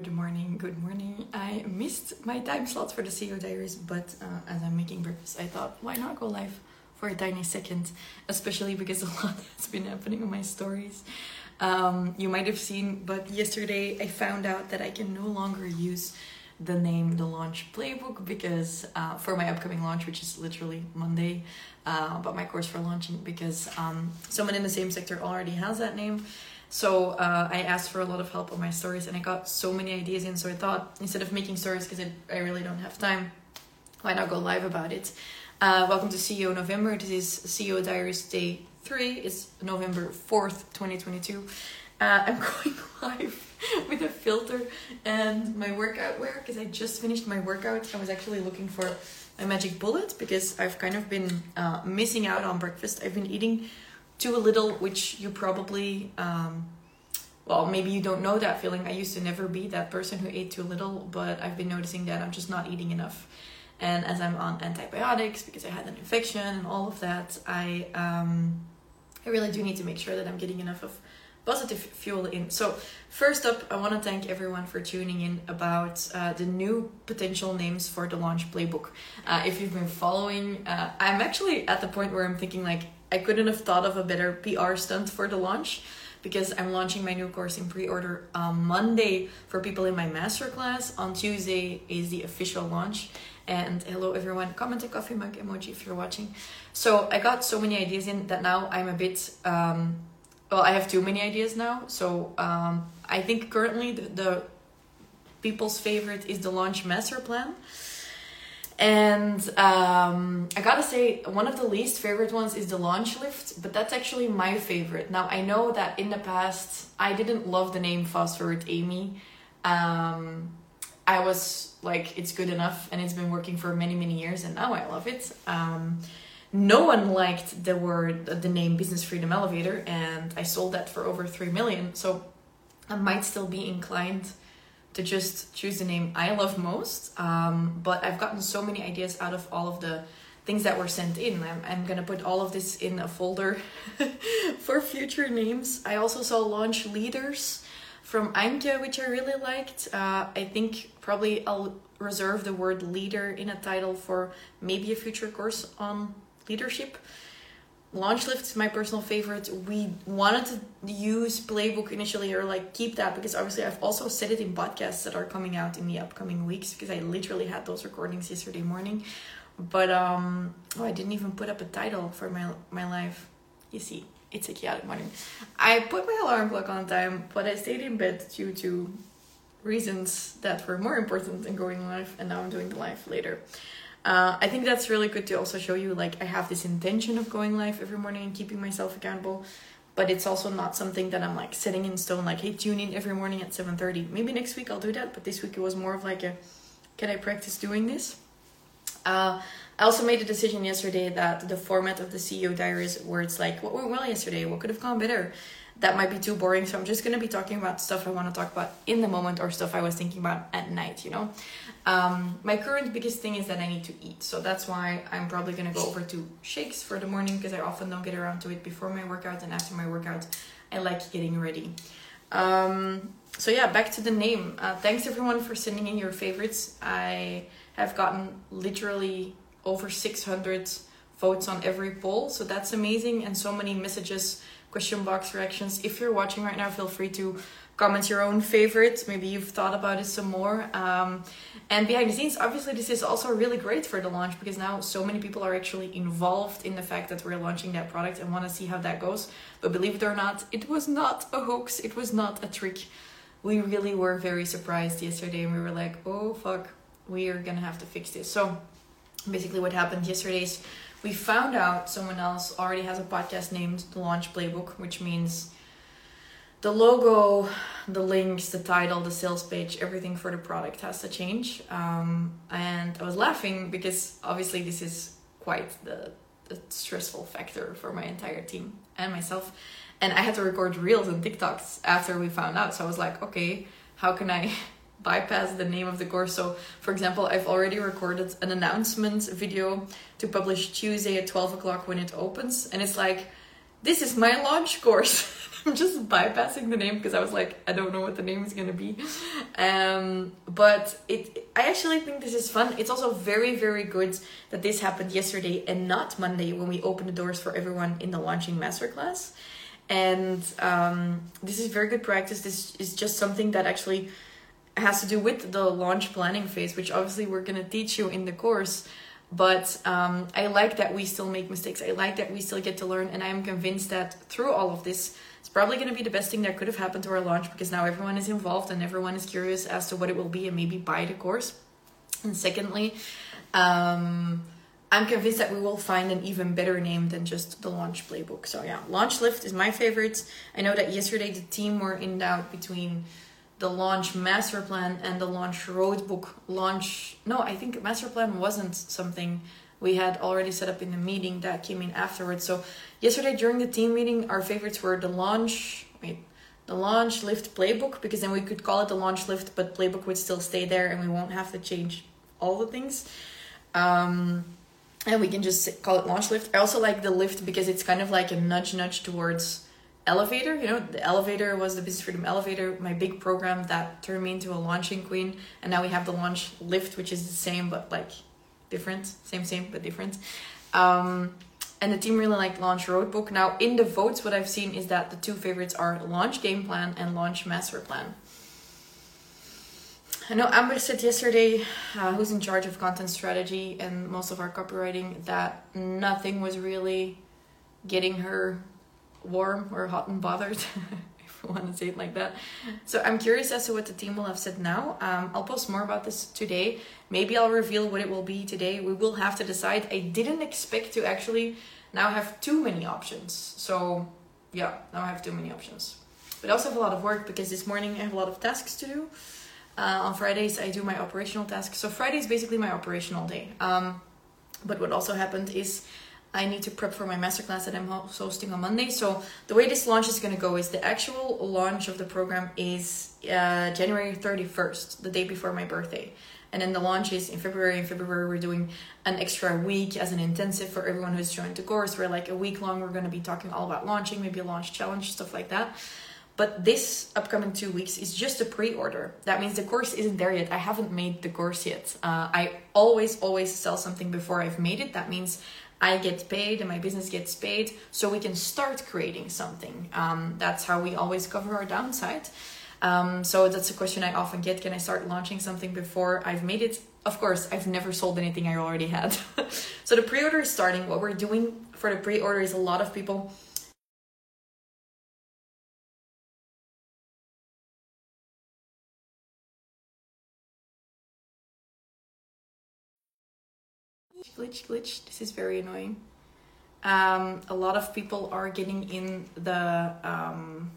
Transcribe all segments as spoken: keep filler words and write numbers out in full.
Good morning, good morning. I missed my time slot for the C E O Diaries, but uh, as I'm making breakfast, I thought, why not go live for a tiny second, especially because a lot has been happening on my stories. Um, you might have seen, but yesterday I found out that I can no longer use the name The Launch Playbook because uh, for my upcoming launch, which is literally Monday, uh, but my course for launching, because um, someone in the same sector already has that name. So uh, I asked for a lot of help on my stories and I got so many ideas in. So I thought, instead of making stories, because I, I really don't have time, why not go live about it? Uh, welcome to C E O November. This is C E O Diaries Day three. It's November fourth, twenty twenty-two. Uh, I'm going live with a filter and my workout wear because I just finished my workout. I was actually looking for my magic bullet because I've kind of been uh, missing out on breakfast. I've been eating too little, which you probably, um, well, maybe you don't know that feeling. I used to never be that person who ate too little, but I've been noticing that I'm just not eating enough. And as I'm on antibiotics because I had an infection and all of that, I, um, I really do need to make sure that I'm getting enough of positive fuel in. So first up, I want to thank everyone for tuning in about uh, the new potential names for the Launch Playbook. Uh, if you've been following, uh, I'm actually at the point where I'm thinking like, I couldn't have thought of a better P R stunt for the launch because I'm launching my new course in pre-order on Monday for people in my masterclass. On Tuesday is the official launch. And hello everyone, comment a coffee mug emoji if you're watching. So I got so many ideas in that now I'm a bit, um, well, I have too many ideas now. So um, I think currently the, the people's favorite is the launch master plan. And um, I gotta say, one of the least favorite ones is the Launch Lift, but that's actually my favorite. Now, I know that in the past, I didn't love the name Fast Forward Amy. Um, I was like, it's good enough, and it's been working for many, many years, and now I love it. Um, no one liked the word, the name Business Freedom Elevator, and I sold that for over three million dollars, so I might still be inclined to just choose the name I love most. Um, but I've gotten so many ideas out of all of the things that were sent in. I'm, I'm gonna put all of this in a folder for future names. I also saw Launch Leaders from I M G, which I really liked. Uh, I think probably I'll reserve the word leader in a title for maybe a future course on leadership. Launch Lift is my personal favorite. We wanted to use Playbook initially or like keep that because obviously I've also said it in podcasts that are coming out in the upcoming weeks because I literally had those recordings yesterday morning. But um, oh, I didn't even put up a title for my my live. You see, it's a chaotic morning. I put my alarm clock on time, but I stayed in bed due to reasons that were more important than going live, and now I'm doing the live later. Uh, I think that's really good to also show you, like, I have this intention of going live every morning and keeping myself accountable, but it's also not something that I'm like setting in stone, like, hey, tune in every morning at seven thirty. Maybe next week I'll do that, but this week it was more of like a, can I practice doing this? Uh, I also made a decision yesterday that the format of the C E O Diaries, where it's like, what went well yesterday, what could have gone better, that might be too boring. So I'm just going to be talking about stuff I want to talk about in the moment or stuff I was thinking about at night, you know. Um, my current biggest thing is that I need to eat. So that's why I'm probably going to go over to shakes for the morning because I often don't get around to it before my workout. And after my workout, I like getting ready. Um, so yeah, back to the name. Uh, thanks everyone for sending in your favorites. I have gotten literally over six hundred votes on every poll. So that's amazing. And so many messages, question box reactions. If you're watching right now, feel free to comment your own favorites. Maybe you've thought about it some more. Um, and behind the scenes, obviously, this is also really great for the launch because now so many people are actually involved in the fact that we're launching that product and want to see how that goes. But believe it or not, it was not a hoax. It was not a trick. We really were very surprised yesterday and we were like, oh, fuck, we are going to have to fix this. So basically what happened yesterday is we found out someone else already has a podcast named The Launch Playbook, which means the logo, the links, the title, the sales page, everything for the product has to change. Um, and I was laughing because obviously this is quite the, the stressful factor for my entire team and myself. And I had to record reels and TikToks after we found out. So I was like, okay, how can I bypass the name of the course? So for example, I've already recorded an announcement video to publish Tuesday at twelve o'clock when it opens, and it's like, this is my launch course. I'm just bypassing the name because I was like, I don't know what the name is gonna be. Um, but it, I actually think this is fun. It's also very, very good that this happened yesterday and not Monday when we opened the doors for everyone in the launching masterclass. And um, this is very good practice. This is just something that actually has to do with the launch planning phase, which obviously we're gonna teach you in the course. But um, I like that we still make mistakes. I like that we still get to learn. And I am convinced that through all of this, it's probably going to be the best thing that could have happened to our launch, because now everyone is involved and everyone is curious as to what it will be and maybe buy the course. And secondly, um, I'm convinced that we will find an even better name than just the Launch Playbook. So yeah, Launch Lift is my favorite. I know that yesterday the team were in doubt between the Launch Master Plan and the Launch Roadbook. Launch, no, I think Master Plan wasn't something we had already set up in the meeting that came in afterwards. So yesterday during the team meeting, our favorites were the Launch, wait, the Launch Lift Playbook, because then we could call it the Launch Lift, but Playbook would still stay there and we won't have to change all the things. Um, and we can just call it Launch Lift. I also like the Lift because it's kind of like a nudge nudge towards Elevator. You know, the elevator was the Business Freedom Elevator, my big program that turned me into a launching queen, and now we have the Launch Lift, which is the same but like different, same same but different. Um and the team really liked Launch Roadbook. Now in the votes, what I've seen is that the two favorites are Launch Game Plan and Launch Master Plan. I know Amber said yesterday, uh, who's in charge of content strategy and most of our copywriting, that nothing was really getting her warm or hot and bothered, if you want to say it like that. So I'm curious as to what the team will have said now. Um, I'll post more about this today. Maybe I'll reveal what it will be today. We will have to decide. I didn't expect to actually now have too many options. So yeah, now I have too many options. But I also have a lot of work because this morning I have a lot of tasks to do. Uh, on Fridays, I do my operational tasks. So Friday is basically my operational day. Um, but what also happened is I need to prep for my masterclass that I'm hosting on Monday. So the way this launch is going to go is the actual launch of the program is uh, January thirty-first, the day before my birthday. And then the launch is in February. In February, we're doing an extra week as an intensive for everyone who's joined the course. We're like a week long. We're going to be talking all about launching, maybe a launch challenge, stuff like that. But this upcoming two weeks is just a pre-order. That means the course isn't there yet. I haven't made the course yet. Uh, I always, always sell something before I've made it. That means I get paid and my business gets paid, so we can start creating something. Um, that's how we always cover our downside. Um, so that's a question I often get. Can I start launching something before I've made it? Of course, I've never sold anything I already had. So the pre-order is starting. What we're doing for the pre-order is a lot of people glitch glitch this is very annoying. Um a lot of people are getting in the um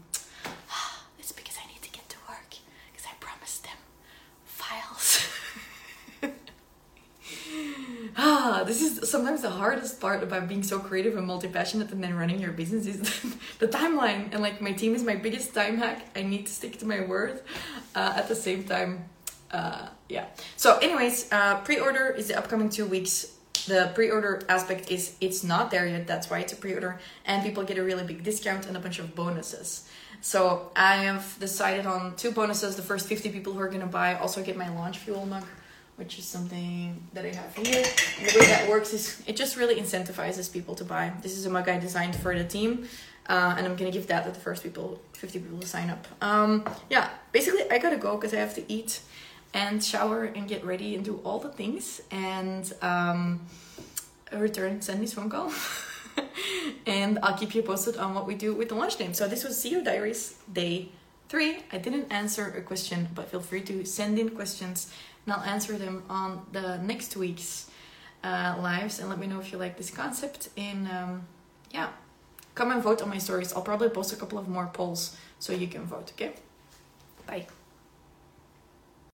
it's because I need to get to work because I promised them files. Ah this is sometimes the hardest part about being so creative and multi-passionate and then running your business is the timeline, and like my team is my biggest time hack. I need to stick to my word uh, at the same time. Uh, yeah. So anyways, uh, pre-order is the upcoming two weeks. The pre-order aspect is it's not there yet. That's why it's a pre-order, and people get a really big discount and a bunch of bonuses. So I have decided on two bonuses. The first fifty people who are going to buy also get my launch fuel mug, which is something that I have here. And the way that works is it just really incentivizes people to buy. This is a mug I designed for the team. Uh, and I'm going to give that to the first people, fifty people who sign up. Um, yeah, basically I got to go because I have to eat and shower and get ready and do all the things and um, return Sandy's phone call. And I'll keep you posted on what we do with the launch name. So this was C E O Diaries day three. I didn't answer a question, but feel free to send in questions and I'll answer them on the next week's uh, lives. And let me know if you like this concept. And um, yeah, come and vote on my stories. I'll probably post a couple of more polls so you can vote, okay? Bye.